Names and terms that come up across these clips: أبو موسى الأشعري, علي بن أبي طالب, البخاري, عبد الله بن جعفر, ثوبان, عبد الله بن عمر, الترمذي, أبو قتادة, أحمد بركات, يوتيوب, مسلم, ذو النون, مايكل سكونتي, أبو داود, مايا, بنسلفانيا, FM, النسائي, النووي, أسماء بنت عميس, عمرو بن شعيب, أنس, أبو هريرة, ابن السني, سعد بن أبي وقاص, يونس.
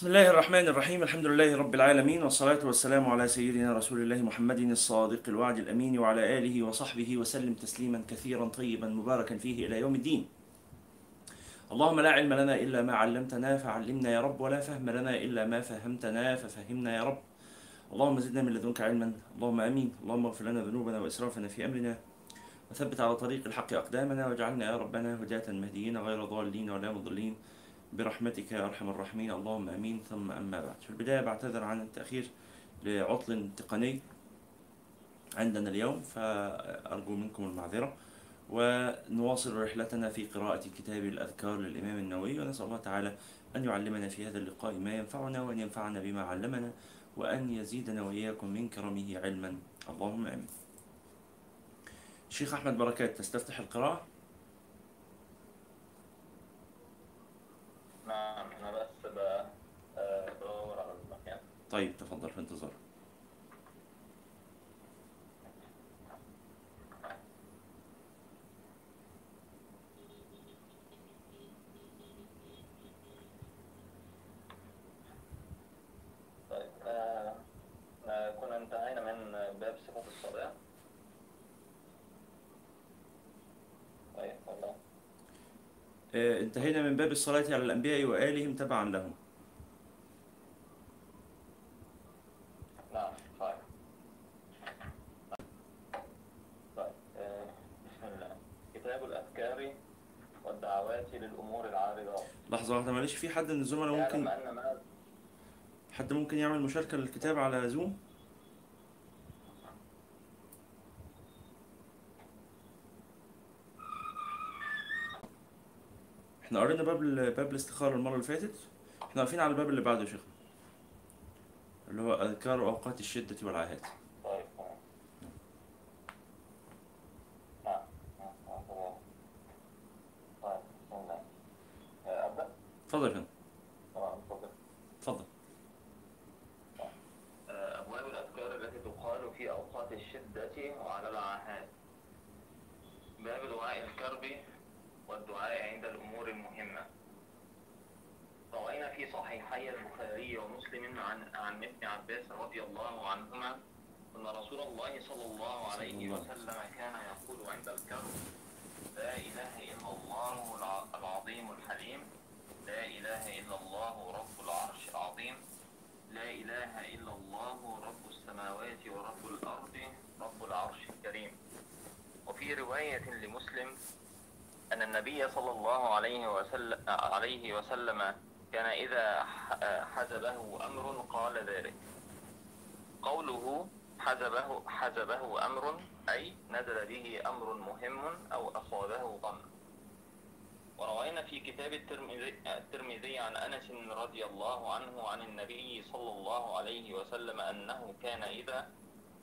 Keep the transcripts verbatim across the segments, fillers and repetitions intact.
بسم الله الرحمن الرحيم. الحمد لله رب العالمين، والصلاة والسلام على سيدنا رسول الله محمد الصادق الوعد الأمين، وعلى آله وصحبه وسلم تسليما كثيرا طيبا مباركا فيه إلى يوم الدين. اللهم لا علم لنا إلا ما علمتنا فعلمنا يا رب، ولا فهم لنا إلا ما فهمتنا ففهمنا يا رب. اللهم زدنا من لدنك علما، اللهم آمين. اللهم اغفر لنا ذنوبنا وإسرافنا في أمرنا، وثبت على طريق الحق أقدامنا، واجعلنا يا ربنا هداة مهديين غير ضالين ولا مضلين برحمتك يا أرحم الراحمين، اللهم أمين. ثم أما بعد، في البداية بعتذر عن التأخير لعطل تقني عندنا اليوم، فأرجو منكم المعذرة، ونواصل رحلتنا في قراءة كتاب الأذكار للإمام النووي، ونسأل الله تعالى أن يعلمنا في هذا اللقاء ما ينفعنا، وأن ينفعنا بما علمنا، وأن يزيدنا وإياكم من كرمه علما، اللهم آمين. الشيخ أحمد بركات تستفتح القراءة. نعم، أنا بس بدور على المكان. طيب تفضل، في انتظارك. طيب، كنا انتهينا من باب صفات الصلاة. طيب والله. انتهينا من باب الصلاة على الأنبياء وآلهم تبعا لهم. نعم. طيب طيب بسم الله. كتاب الأذكار والدعوات للأمور العارضة. لحظة واحدة معلش، في حد من الزملاء ممكن حد ممكن يعمل مشاركة للكتاب على زوم؟ احنا قرينا باب باب الاستخارة المرة اللي فاتت، احنا واقفين على الباب اللي بعده يا شيخ، اللي هو أذكار أوقات الشدة والعاهات. طيب نعم نعم تمام. طيب بسم الله. أبدأ؟ اتفضل يا فندم. تمام اتفضل. اتفضل. أبواب الأذكار التي تقال في أوقات الشدة وعلى العاهات. باب دعاء الكرب والدعاء عند الأمور المهمة. روينا في صحيحي البخاري ومسلم عن عن ابن عباس رضي الله عنهما أن رسول الله صلى الله عليه وسلم كان يقول عند الكرب: لا إله إلا الله العظيم الحليم، لا إله إلا الله رب العرش العظيم، لا إله إلا الله رب السماوات ورب الأرض رب العرش الكريم. وفي رواية لمسلم أن النبي صلى الله عليه وسلم عليه وسلم كان إذا حزبه أمر قال ذلك. قوله حزبه حزبه أمر أي نزل به أمر مهم أو أصابه غم. وروينا في كتاب الترمذي عن أنس رضي الله عنه عن النبي صلى الله عليه وسلم أنه كان إذا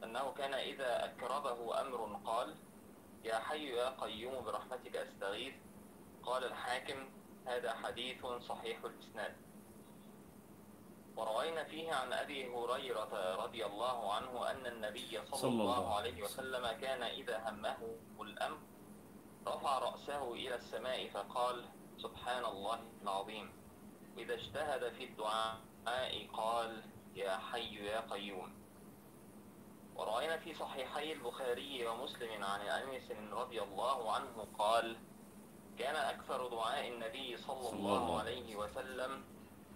أنه كان إذا أكربه أمر قال: يا حي يا قيوم برحمتك أستغيث. قال الحاكم: هذا حديث صحيح الإسناد. وروينا فيه عن أبي هريرة رضي الله عنه أن النبي صلى الله عليه وسلم كان إذا همه الأمر رفع رأسه إلى السماء فقال: سبحان الله العظيم. وإذا اجتهد في الدعاء قال: يا حي يا قيوم. وروينا في صحيحي البخاري ومسلم عن أنس رضي الله عنه قال: كان أكثر دعاء النبي صلى الله عليه وسلم: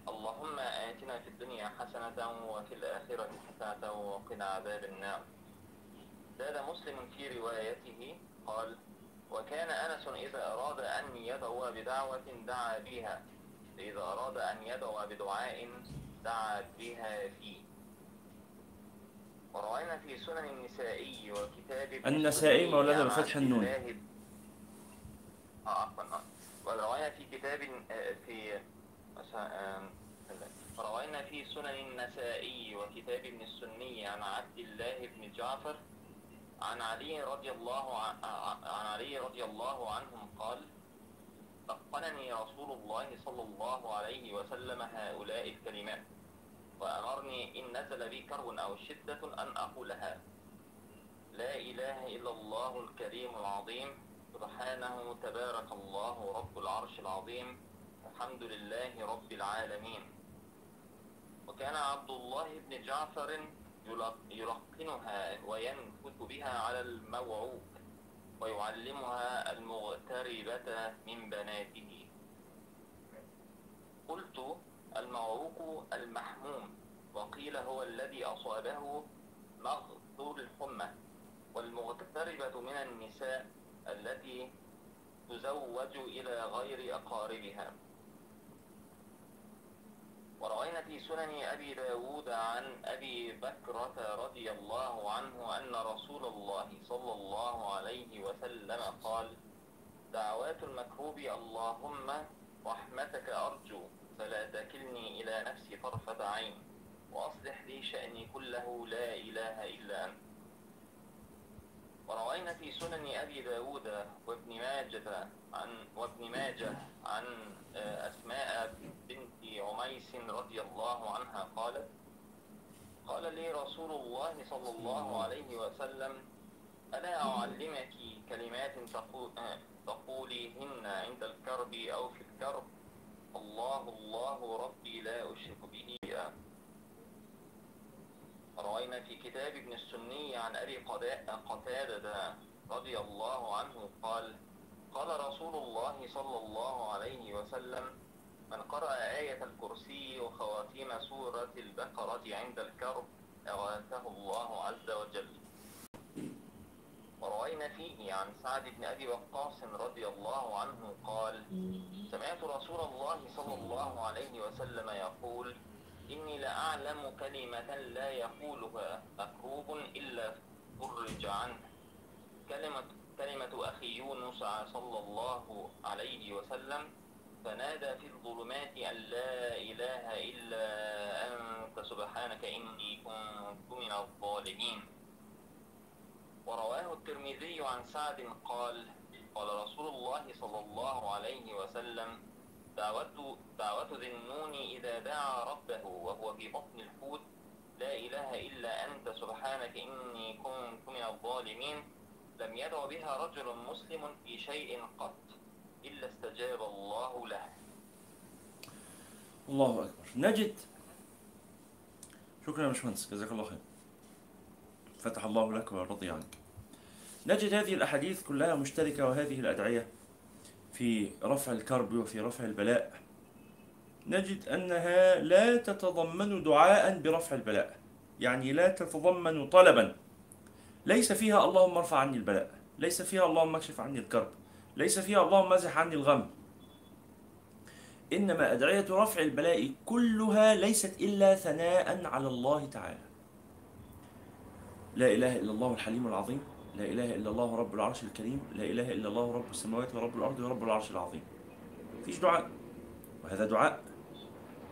اللهم آتنا في الدنيا حسنة وفي الآخرة حسنة وقنا عذاب النار. زاد مسلم في روايته قال: وكان أنس إذا أراد أن يدعو بدعوة دعا بها، إذا أراد أن يدعو بدعاء دعا بها فيه. وروينا في سنن النسائي وكتاب النسائي مولده بفتح النون. اه عفوا. وروينا في كتاب في وروينا في سنن النسائي وكتاب ابن السني عن عبد الله بن جعفر عن علي رضي الله عن, عن علي رضي الله عنهم قال: لقنني رسول الله صلى الله عليه وسلم هؤلاء الكلمات، وأمرني إن نزل بي كرب أو شدة أن أقولها: لا إله إلا الله الكريم العظيم، سبحانه تبارك الله رب العرش العظيم، الحمد لله رب العالمين، وكان عبد الله بن جعفر يلقنها وينفث بها على الموعوك ويعلمها المغتربة من بناته. قلت: الموعوك المحموم، وقيل هو الذي أصابه مغص الحمى. والمغتربة من النساء التي تزوج إلى غير أقاربها. ورأينا في سنن أبي داود عن أبي بكرة رضي الله عنه أن رسول الله صلى الله عليه وسلم قال: دعوات المكروب اللهم رحمتك أرجو، فلا تكلني إلى نفسي طرفة عين، وأصلح لي شأني كله، لا إله إلا أنت. ورأينا في سنن أبي داود وابن ماجه عن وابن ماجه عن أسماء بنت عميس رضي الله عنها قالت: قال لي رسول الله صلى الله عليه وسلم: ألا أعلمك كلمات تقوليهن عند الكرب أو في الكرب؟ الله الله ربي لا أشرك به. رأينا في كتاب ابن السني عن أبي قتادة رضي الله عنه قال: قال رسول الله صلى الله عليه وسلم: من قرأ آية الكرسي وخواتيم سورة البقرة عند الكرب أغاثه الله عز وجل. ورأينا فيه عن سعد بن أبي وقاص رضي الله عنه قال: سمعت رسول الله صلى الله عليه وسلم يقول: إني لأعلم كلمة لا يقولها مكروب إلا فرج عنه، كلمة, كلمة أخي يونس صلى الله عليه وسلم، فنادى في الظلمات أن لا إله إلا أنت سبحانك إني كنت من الظالمين. ورواه الترمذي عن سعد قال: قال رسول الله صلى الله عليه وسلم: دعوة دعوة ذي النون إذا دعا ربه وهو في بطن الحوت، لا إله إلا أنت سبحانك إني كنت من الظالمين، لم يدع بها رجل مسلم في شيء قط إلا استجاب الله له. الله أكبر. نجد. شكرا يا باشمهندس، جزاك الله خير، فتح الله لك ورضي عنك. نجد هذه الأحاديث كلها مشتركة، وهذه الأدعية في رفع الكرب وفي رفع البلاء، نجد أنها لا تتضمن دعاء برفع البلاء، يعني لا تتضمن طلبا، ليس فيها اللهم ارفع عني البلاء، ليس فيها اللهم اكشف عني الكرب، ليس فيها اللهم ازح عني الغم، إنما أدعية رفع البلاء كلها ليست إلا ثناء على الله تعالى. لا إله إلا الله الحليم العظيم، لا إله إلا الله رب العرش الكريم، لا إله إلا الله رب السماوات ورب الأرض ورب العرش العظيم. مفيش دعاء، وهذا دعاء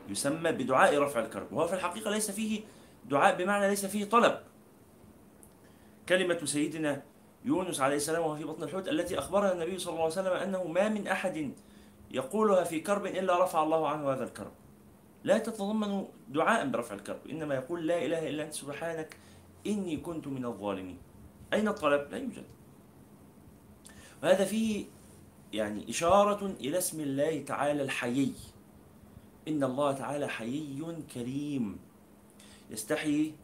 يسمى بدعاء رفع الكرب، وهو في الحقيقة ليس فيه دعاء بمعنى ليس فيه طلب. كلمة سيدنا يونس عليه السلام وهو في بطن الحوت التي أخبرنا النبي صلى الله عليه وسلم أنه ما من أحد يقولها في كرب إلا رفع الله عنه هذا الكرب، لا تتضمن دعاء برفع الكرب، إنما يقول لا إله إلا أنت سبحانك إني كنت من الظالمين. أين الطلب؟ لا يوجد. وهذا فيه يعني إشارة إلى اسم الله تعالى الحيي، إن الله تعالى حيي كريم، يستحي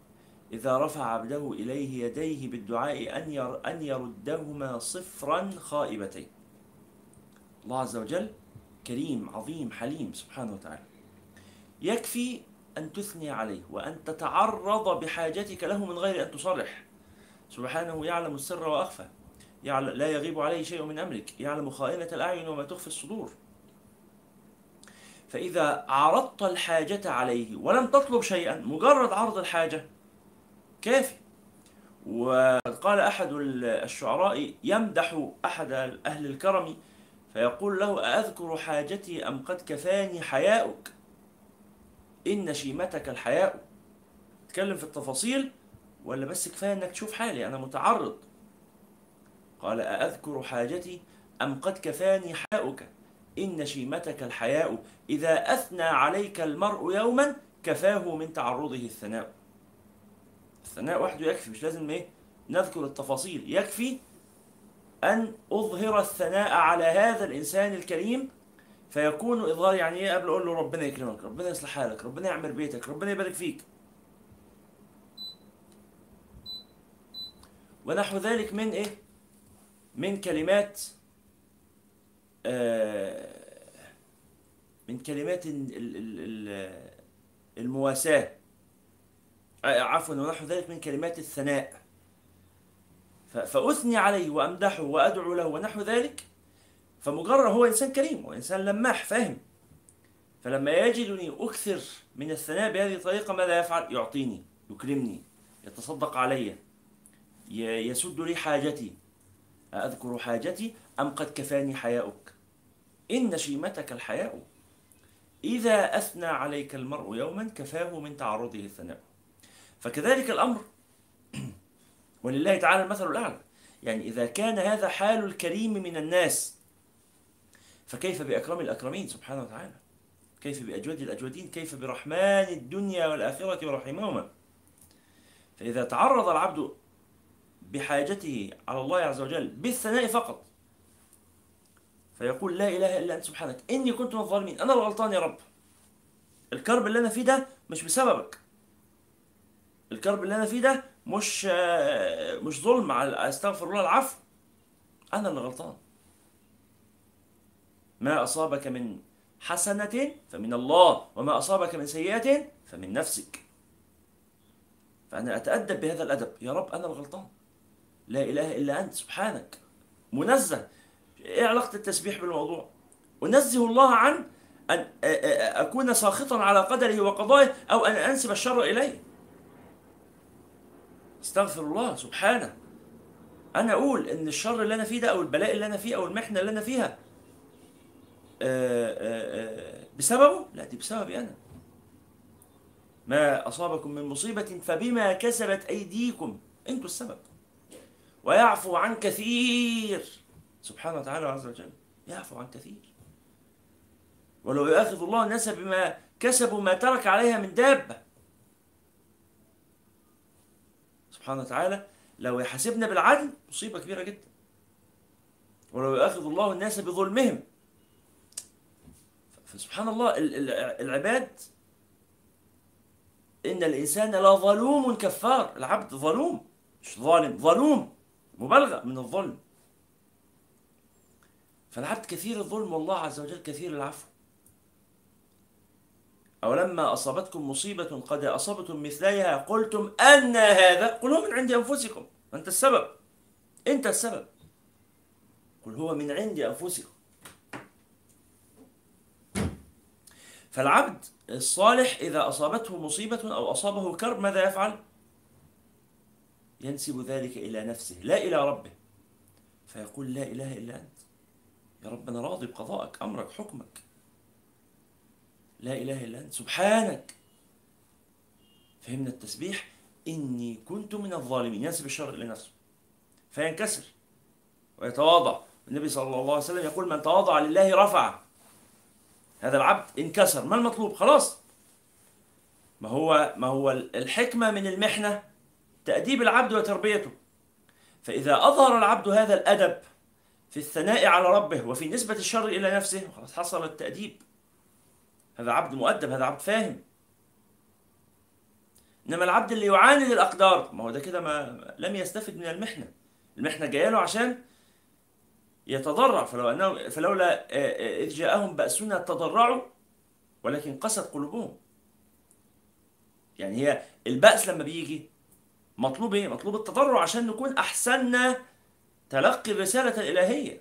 إذا رفع عبده إليه يديه بالدعاء أن يردهما صفرا خائبتين. الله عز وجل كريم عظيم حليم سبحانه وتعالى. يكفي أن تثني عليه وأن تتعرض بحاجتك له من غير أن تصرح. سبحانه يعلم السر وأخفى، يعلم لا يغيب عليه شيء من أمرك، يعلم خائنة الأعين وما تخفي الصدور. فإذا عرضت الحاجة عليه ولم تطلب شيئا، مجرد عرض الحاجة كافي. وقال أحد الشعراء يمدح أحد أهل الكرم فيقول له: أذكر حاجتي أم قد كفاني حياؤك، إن شيمتك الحياء. تكلم في التفاصيل ولا بس كفاية أنك تشوف حالي أنا متعرض؟ قال: أأذكر حاجتي أم قد كفاني حياؤك، إن شيمتك الحياء، إذا أثنى عليك المرء يوما كفاه من تعرضه الثناء. الثناء وحده يكفي، مش لازم إيه نذكر التفاصيل، يكفي أن أظهر الثناء على هذا الإنسان الكريم فيكون إضرار يعني إيه؟ قبل أقول له ربنا يكرمك، ربنا يصلح حالك، ربنا يعمر بيتك، ربنا يبارك فيك، ونحو ذلك من إيه؟ من كلمات آه من كلمات المواساة، عفوا، ونحو ذلك من كلمات الثناء، فأثني عليه وأمدحه وأدعو له ونحو ذلك. فمجرد هو إنسان كريم وإنسان لماح فاهم، فلما يجدني أكثر من الثناء بهذه الطريقة ماذا يفعل؟ يعطيني، يكرمني، يتصدق علي، يسد لي حاجتي. أذكر حاجتي أم قد كفاني حياؤك، إن شيمتك الحياء، إذا أثنى عليك المرء يوما كفاه من تعرضه الثناء. فكذلك الأمر ولله تعالى المثل الأعلى، يعني إذا كان هذا حال الكريم من الناس فكيف بأكرم الأكرمين سبحانه وتعالى، كيف بأجود الأجودين، كيف برحمن الدنيا والآخرة ورحمهما. فإذا تعرض العبد بحاجته على الله عز وجل بالثناء فقط، فيقول لا إله إلا أنت سبحانك إني كنت من الظالمين، أنا الغلطان يا رب، الكرب اللي أنا فيه ده مش بسببك، الكرب اللي أنا فيه ده مش مش ظلم، على استغفر الله العفو، أنا اللي غلطان. ما أصابك من حسنة فمن الله وما أصابك من سيئة فمن نفسك. فأنا أتأدب بهذا الأدب، يا رب أنا الغلطان، لا إله إلا أنت سبحانك، منزه. إيه علاقة التسبيح بالموضوع؟ أنزه الله عن أن أكون ساخطا على قدره وقضائه أو أن أنسب الشر إليه. استغفر الله سبحانه، أنا أقول إن الشر اللي أنا فيه ده أو البلاء اللي أنا فيه أو المحنة اللي أنا فيها بسببه؟ لا، دي بسببي أنا. ما أصابكم من مصيبة فبما كسبت أيديكم، أنتوا السبب. ويعفو عن كثير سبحانه وتعالى عز وجل، يعفو عن كثير. ولو يؤاخذ الله الناس بما كسبوا ما ترك عليها من دابة، سبحانه وتعالى لو يحاسبنا بالعدل مصيبة كبيرة جدا. ولو يؤاخذ الله الناس بظلمهم، فسبحان الله العباد، إن الإنسان لظلوم كفار، العبد ظلوم، مش ظالم، ظلوم، مبالغة من الظلم. فالعبد كثير الظلم والله عز وجل كثير العفو. أولما أصابتكم مصيبة قد أصبتم مثليها قلتم أن هذا، قل هو من عند أنفسكم، أنت السبب، أنت السبب، قل هو من عند أنفسكم. فالعبد الصالح إذا أصابته مصيبة أو أصابه كرب ماذا يفعل؟ ينسب ذلك إلى نفسه لا إلى ربه، فيقول لا إله إلا أنت، يا رب أنا راضي بقضائك، أمرك، حكمك، لا إله إلا أنت سبحانك. فهمنا التسبيح؟ إني كنت من الظالمين، ينسب الشر إلى نفسه فينكسر ويتواضع. النبي صلى الله عليه وسلم يقول من تواضع لله رفعه. هذا العبد انكسر، ما المطلوب؟ خلاص، ما هو ما هو الحكمة من المحنة؟ تأديب العبد وتربيته. فإذا أظهر العبد هذا الأدب في الثناء على ربه وفي نسبة الشر إلى نفسه، خلاص حصل التأديب، هذا عبد مؤدب، هذا عبد فاهم. إنما العبد اللي يعاند الأقدار، ما هو ده كده ما لم يستفد من المحنة، المحنة جاية له عشان يتضرع. فلو أنه فلولا إذ جاءهم بأسنا تضرعوا ولكن قست قلوبهم. يعني هي البأس لما بيجي مطلوب إيه؟ مطلوب التضرع عشان نكون أحسننا تلقي الرسالة الإلهية،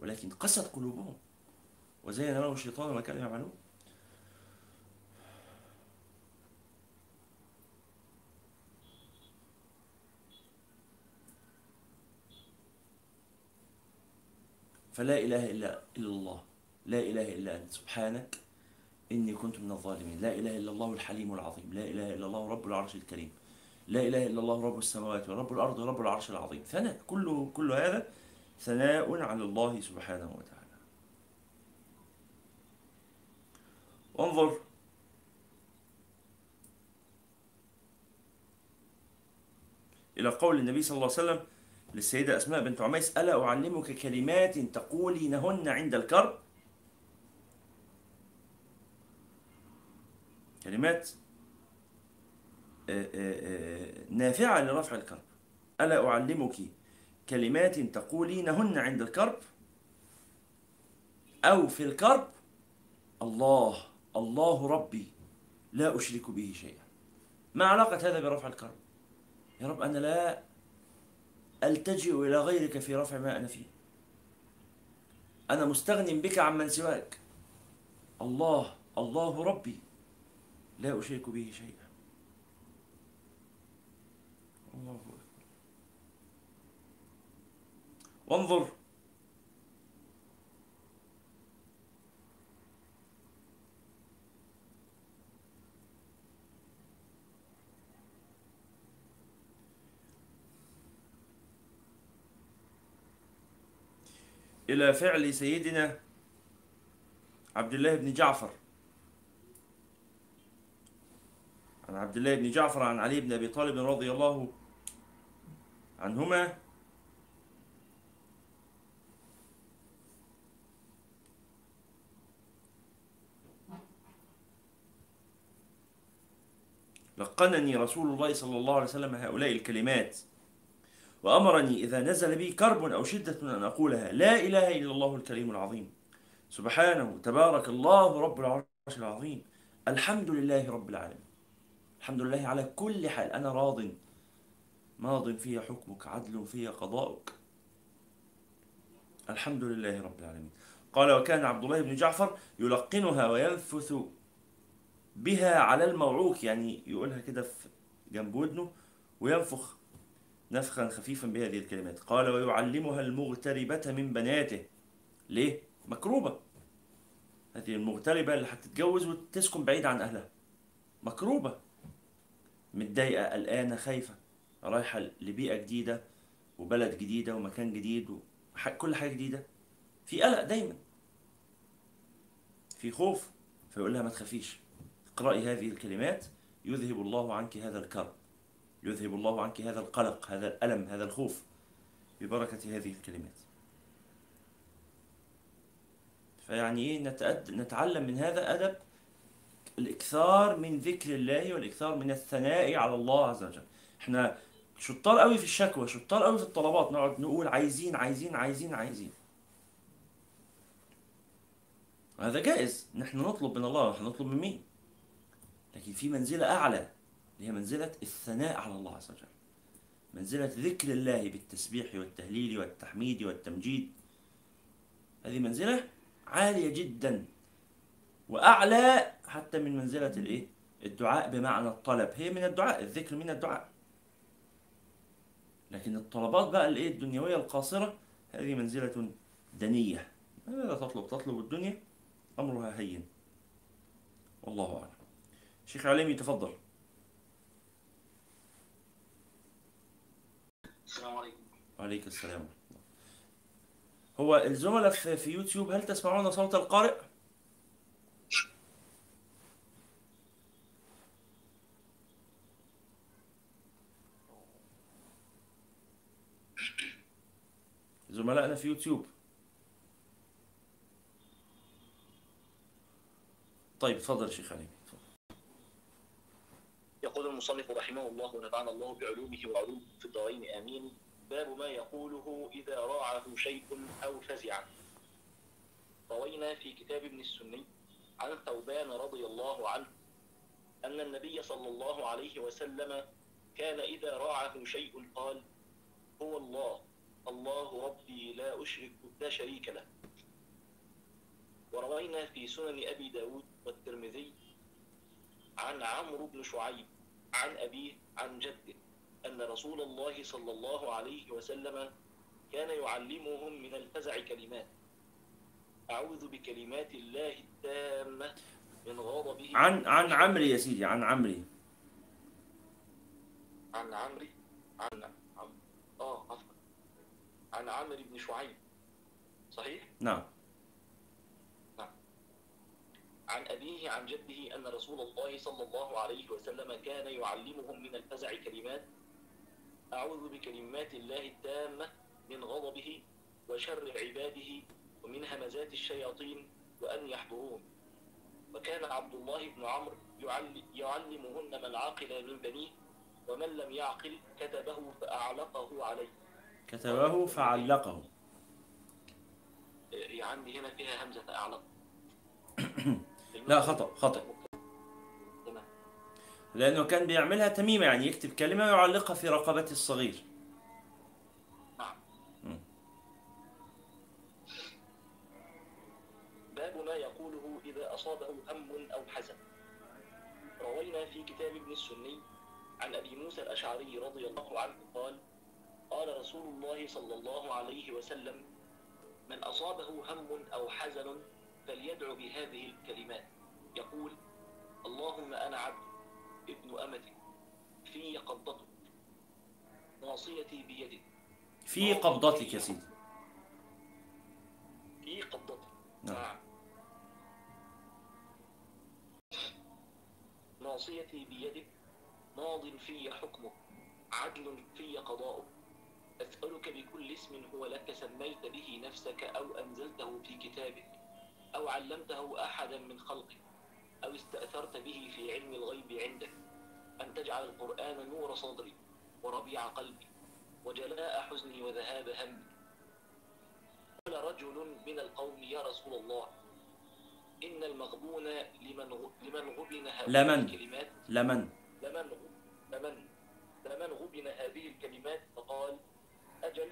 ولكن قست قلوبهم وزين لهم الشيطان ما كانوا يعملون. فلا إله إلا الله، لا إله إلا أنت سبحانك إني كنت من الظالمين، لا إله إلا الله الحليم العظيم، لا إله إلا الله رب العرش الكريم، لا إله إلا الله رب السماوات ورب الأرض ورب العرش العظيم. ثناء، كله كل هذا ثناء على الله سبحانه وتعالى. انظر إلى قول النبي صلى الله عليه وسلم للسيدة أسماء بنت عميس: ألا أعلمك كلمات تقولينهن عند الكرب؟ كلمات نافعة لرفع الكرب. ألا أعلمك كلمات تقولينهن عند الكرب أو في الكرب؟ الله الله ربي لا أشرك به شيئا. ما علاقة هذا برفع الكرب؟ يا رب أنا لا ألتجئ إلى غيرك في رفع ما أنا فيه، أنا مستغن بك عمن سواك. الله الله ربي لا أشرك به شيئا. الله أكبر. وانظر إلى فعل سيدنا عبد الله بن جعفر، عن عبد الله بن جعفر عن علي بن أبي طالب رضي الله عنهما لقنني رسول الله صلى الله عليه وسلم هؤلاء الكلمات وأمرني إذا نزل بي كرب أو شدة أن أقولها: لا إله إلا الله الكريم العظيم، سبحانه تبارك الله رب العرش العظيم، الحمد لله رب العالمين. الحمد لله على كل حال، أنا راض، ماض في حكمك، عدل في قضاءك، الحمد لله رب العالمين. قال: وكان عبد الله بن جعفر يلقنها وينفث بها على الموعوك، يعني يقولها كده في جنب ودنه وينفخ نفخا خفيفا بهذه الكلمات. قال: ويعلمها المغتربة من بناته. ليه؟ مكروبة، هذه المغتربة اللي هتتجوز وتسكن بعيد عن أهلها، مكروبة، متضايقة، قلقانة، خايفة، رايحة لبيئة جديدة وبلد جديدة ومكان جديد وكل حاجة جديدة، في قلق دايما، في خوف. فيقول لها: ما تخافيش، اقرأي هذه الكلمات يذهب الله عنك هذا الكرب، يذهب الله عنك هذا القلق، هذا الألم، هذا الخوف، ببركة هذه الكلمات. فيعني نتعلم من هذا أدب الإكثار من ذكر الله والإكثار من الثناء على الله عز وجل. احنا شطار قوي في الشكوى، شطار قوي في الطلبات، نقعد نقول عايزين عايزين عايزين عايزين. هذا جائز، نحن نطلب من الله، نحن نطلب من مين؟ لكن في منزلة أعلى، هي منزلة الثناء على الله عز وجل، منزلة ذكر الله بالتسبيح والتهليل والتحميد والتمجيد. هذه منزلة عالية جدا وأعلى حتى من منزلة الإيه؟ الدعاء بمعنى الطلب، هي من الدعاء، الذكر من الدعاء. لكن الطلبات بقى الإيه؟ الدنيوية القاصرة، هذه منزلة دنية، ماذا تطلب؟ تطلب الدنيا، أمرها هين، والله أعلم. شيخ عليمي تفضل. السلام عليكم. وعليكم السلام. هو الزملاء في يوتيوب هل تسمعون صوت القارئ؟ زملائنا في يوتيوب. طيب اتفضل شيخ علي. يقول المصنف رحمه الله: ونفعنا الله بعلومه وعلومه في الدارين آمين. باب ما يقوله إذا راعه شيء أو فزع. روينا في كتاب ابن السني عن ثوبان رضي الله عنه أن النبي صلى الله عليه وسلم كان إذا راعه شيء قال: هو الله الله ربي لا أشرك لا شريك له. وروينا في سنن أبي داود والترمذي عن عمرو بن شعيب عن أبيه عن جده أن رسول الله صلى الله عليه وسلم كان يعلمهم من الفزع كلمات: أعوذ بكلمات الله التامة من غضبه. عن عن عمرو يا سيدي، عن عمرو عن عمرو عن عم آه عفوا عن عمرو بن شعيب، صحيح؟ نعم. عن أبيه عن جده أن رسول الله صلى الله عليه وسلم كان يعلمهم من الفزع كلمات: أعوذ بكلمات الله التامة من غضبه وشر عباده ومن همزات الشياطين وأن يحضرون. وكان عبد الله بن عمر يعلمهن من عاقل من بنيه، ومن لم يعقل كتبه فأعلقه عليه. كتبه فعلقه، عندي هنا فيها همزة أعلق. لا خطأ خطأ، لأنه كان بيعملها تميمة، يعني يكتب كلمة ويعلقها في رقبة الصغير. نعم. باب ما يقوله إذا أصابه هم أو حزن. روينا في كتاب ابن السني عن أبي موسى الأشعري رضي الله عنه قال: قال رسول الله صلى الله عليه وسلم: من أصابه هم أو حزن فليدعو بهذه الكلمات، يقول: اللهم أنا عبد ابن أمتك، في قبضتك، ناصيتي بيدك. في قبضتك يا سيدي، في قبضتك. نعم. ناصيتي بيدك، ماض في حكمك، عدل في قضاؤك، أسألك بكل اسم هو لك سميت به نفسك أو أنزلته في كتابك أو علمته أحدا من خلقك أو استأثرت به في علم الغيب عندك، أن تجعل القرآن نور صدري وربيع قلبي وجلاء حزني وذهاب همي. قال رجل من القوم: يا رسول الله، إن المغبون لمن لمن غبن هذه الكلمات لمن لمن لمن لمن غبن هذه الكلمات. فقال: أجل،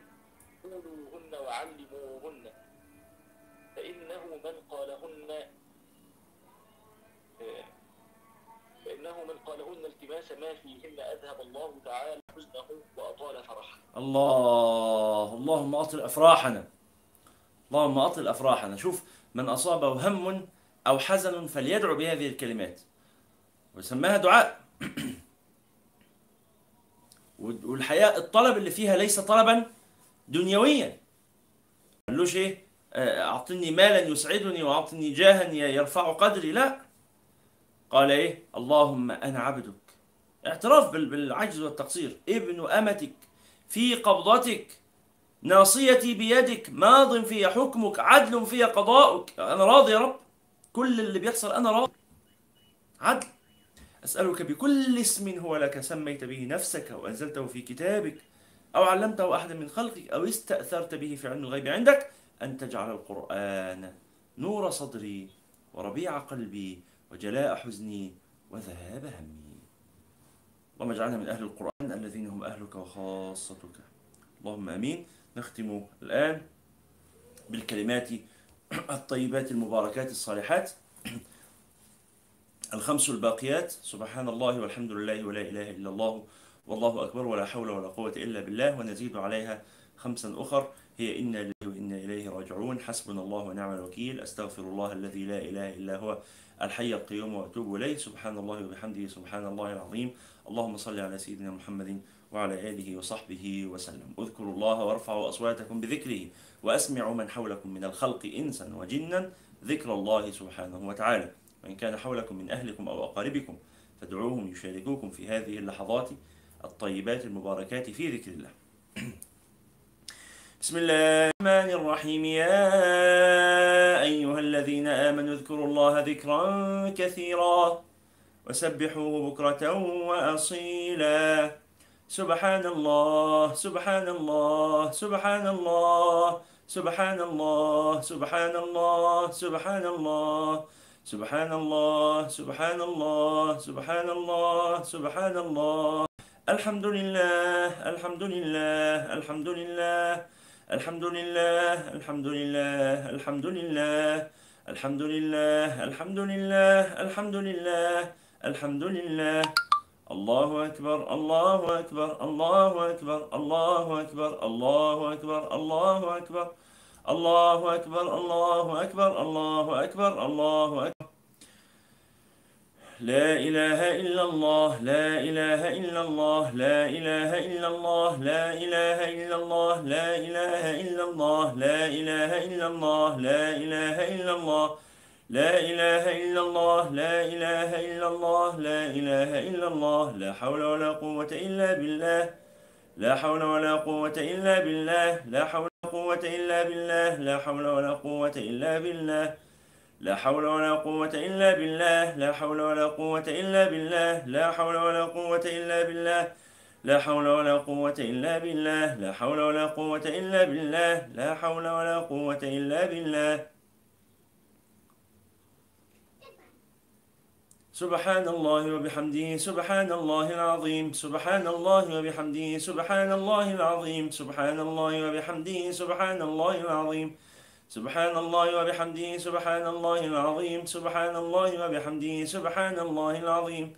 قولوهن وعلموهن، فإنه من قالهن فإنه من قالهن التماس ما فيهن أذهب الله تعالى حزنه وأطال فرحه. الله، اللهم أطل أفراحنا، اللهم أطل أفراحنا. شوف، من أصابه هم أو حزن فليدعو بهذه الكلمات، ويسماها دعاء. والحقيقة الطلب اللي فيها ليس طلبا دنيويا، مقالوش ايه أعطني مالا يسعدني وأعطني جاها يرفع قدري، لا، قال ايه: اللهم أنا عبدك، اعتراف بالعجز والتقصير، ابن أمتك، في قبضتك، ناصيتي بيدك، ماض في حكمك، عدل في قضاؤك، أنا راضي يا رب، كل اللي بيحصل أنا راضي، عدل. أسألك بكل اسم هو لك سميت به نفسك أو أنزلته في كتابك أو علمته أحدا من خلقك أو استأثرت به في علم الغيب عندك، أن تجعل القرآن نور صدري وربيع قلبي وجلاء حزني وذهاب همي. اللهم اجعلنا من أهل القرآن الذين هم أهلك وخاصتك، اللهم أمين. نختم الآن بالكلمات الطيبات المباركات الصالحات الخمس الباقيات: سبحان الله والحمد لله ولا إله إلا الله والله أكبر ولا حول ولا قوة إلا بالله، ونزيد عليها خمسا أخر هي: إنا لله وإنا إليه راجعون، حسبنا الله ونعم الوكيل، أستغفر الله الذي لا إله إلا هو الحي القيوم وأتوب إليه، سبحان الله وبحمده سبحان الله العظيم، اللهم صل على سيدنا محمد وعلى آله وصحبه وسلم. اذكروا الله وارفعوا أصواتكم بذكره وأسمعوا من حولكم من الخلق إنسا وجنا ذكر الله سبحانه وتعالى، وإن كان حولكم من أهلكم أو أقاربكم فادعوهم يشاركوكم في هذه اللحظات الطيبات المباركات في ذكر الله. بسم الله الرحمن الرحيم: يا أيها الذين آمنوا اذكروا الله ذكرا كثيرا وسبحوه بكرة وأصيلا، سبحان الله سبحان الله سبحان الله سبحان الله سبحان الله سبحان الله سبحان الله سبحان الله سبحان الله سبحان الله، الحمد لله الحمد لله الحمد لله الحمد لله الحمد لله الحمد لله الحمد لله الحمد لله الحمد لله الحمد لله، الله أكبر الله أكبر الله أكبر الله أكبر الله أكبر الله أكبر الله أكبر الله أكبر الله أكبر الله أكبر، لا إله إلا الله لا إله إلا الله لا إله إلا الله لا إله إلا الله لا إله إلا الله لا إله إلا الله لا إله إلا الله لا إله إلا الله لا إله إلا الله لا إله إلا الله، لا حول ولا قوة إلا بالله لا حول ولا قوة إلا بالله لا حول ولا قوة إلا بالله لا حول ولا قوة إلا بالله لا حول ولا قوة إلا بالله لا حول ولا قوة إلا بالله لا حول ولا قوة إلا بالله لا حول ولا قوة إلا بالله لا حول ولا قوة إلا بالله لا حول ولا قوة إلا بالله. سبحان الله وبحمده سبحان الله العظيم سبحان الله وبحمده سبحان الله العظيم سبحان الله وبحمده سبحان الله العظيم سبحان الله وبحمده سبحان الله العظيم سبحان الله وبحمده سبحان الله العظيم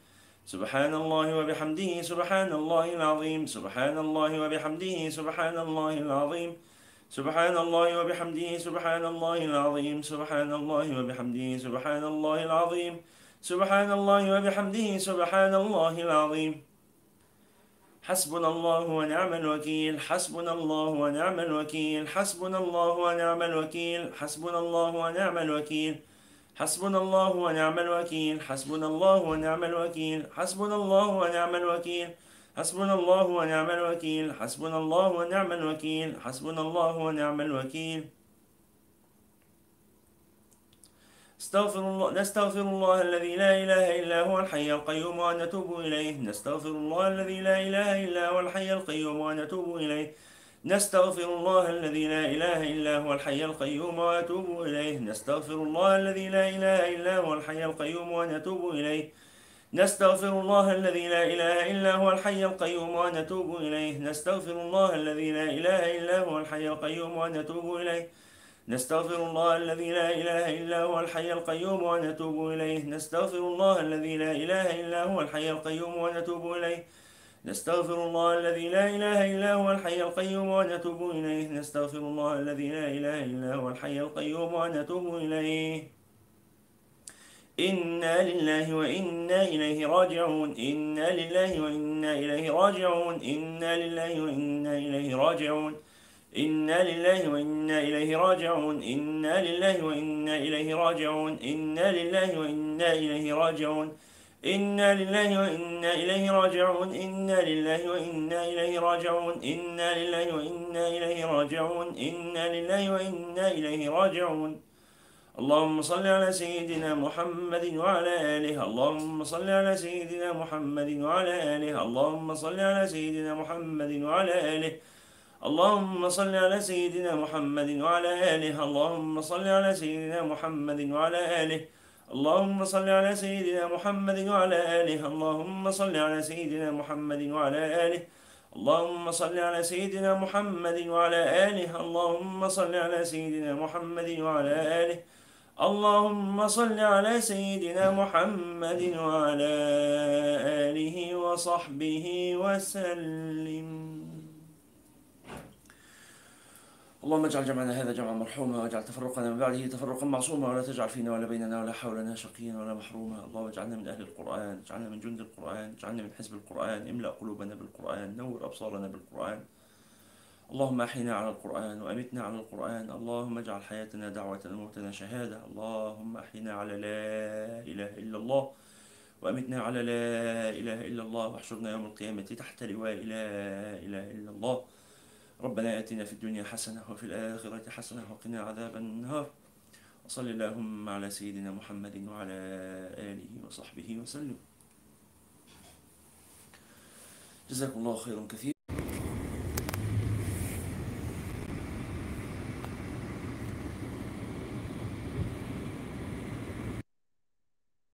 سبحان الله وبحمده سبحان الله العظيم سبحان الله وبحمده سبحان الله العظيم سبحان الله وبحمده سبحان الله العظيم سبحان الله وبحمده سبحان الله العظيم سبحان الله وبحمده سبحان الله العظيم. حسبنا الله ونعم الوكيل حسبنا الله ونعم الوكيل حسبنا الله ونعم الوكيل حسبنا الله ونعم الوكيل حسبنا الله ونعم الوكيل حسبنا الله ونعم الوكيل حسبنا الله ونعم الوكيل حسبنا الله ونعم الوكيل حسبنا الله ونعم الوكيل حسبنا الله ونعم الوكيل. نستغفر الله نستغفر الله الذي لا إله إلا هو الحي القيوم ونتوب إليه نستغفر الله الذي لا إله إلا هو الحي القيوم ونتوب إليه نستغفر الله الذي لا إله إلا هو الحي القيوم ونتوب إليه نستغفر الله الذي لا إله إلا هو الحي القيوم ونتوب إليه نستغفر الله الذي لا إله إلا هو الحي القيوم ونتوب إليه نستغفر الله الذي لا إله إلا هو الحي القيوم ونتوب إليه نستغفر الله الذي لا إله إلا هو الحي القيوم ونتوب إليه نستغفر الله الذي لا إله إلا هو الحي القيوم ونتوب إليه نستغفر الله الذي لا إله إلا هو الحي القيوم ونتوب إليه نستغفر الله الذي لا إله إلا هو الحي القيوم ونتوب إليه. إنا لله وإنا إليه راجعون إنا لله وإنا إليه راجعون إنا لله وإنا إليه راجعون إنا لله وإنا إليه راجعون إنا لله وإنا إليه راجعون إنا لله وإنا إليه راجعون إنا لله وإنا إليه راجعون إنا لله وإنا إليه راجعون إنا لله وإنا إليه راجعون إنا لله وإنا إليه راجعون. اللهم صل على سيدنا محمد وعلى آله اللهم صل على سيدنا محمد وعلى آله اللهم صل على سيدنا محمد وعلى آله اللهم صل على سيدنا محمد وعلى آله اللهم صل على سيدنا محمد وعلى آله اللهم صل على سيدنا محمد وعلى آله اللهم صل على سيدنا محمد وعلى آله اللهم صل على سيدنا محمد وعلى آله اللهم صل على سيدنا محمد وعلى آله اللهم صل على سيدنا محمد وعلى آله وصحبه وسلم. اللهم اجعل جمعنا هذا جمعا مرحوما واجعل تفرقنا من بعده تفرقا معصوما ولا تجعل فينا ولا بيننا ولا حولنا شقيا ولا محروما. اللهم اجعلنا من اهل القران اجعلنا من جند القران اجعلنا من حزب القران املا قلوبنا بالقران نور ابصارنا بالقران. اللهم احينا على القران وامتنا على القران اللهم اجعل حياتنا دعوه وموتنا شهاده. اللهم احينا على لا اله الا الله وامتنا على لا اله الا الله واحشرنا يوم القيامه تحت لواء لا اله الا الله. ربنا آتنا في الدنيا حسنة وفي الآخرة حسنة وقنا عذاب النار. وصل اللهم على سيدنا محمد وعلى آله وصحبه وسلم. جزاكم الله خيرا كثيرا.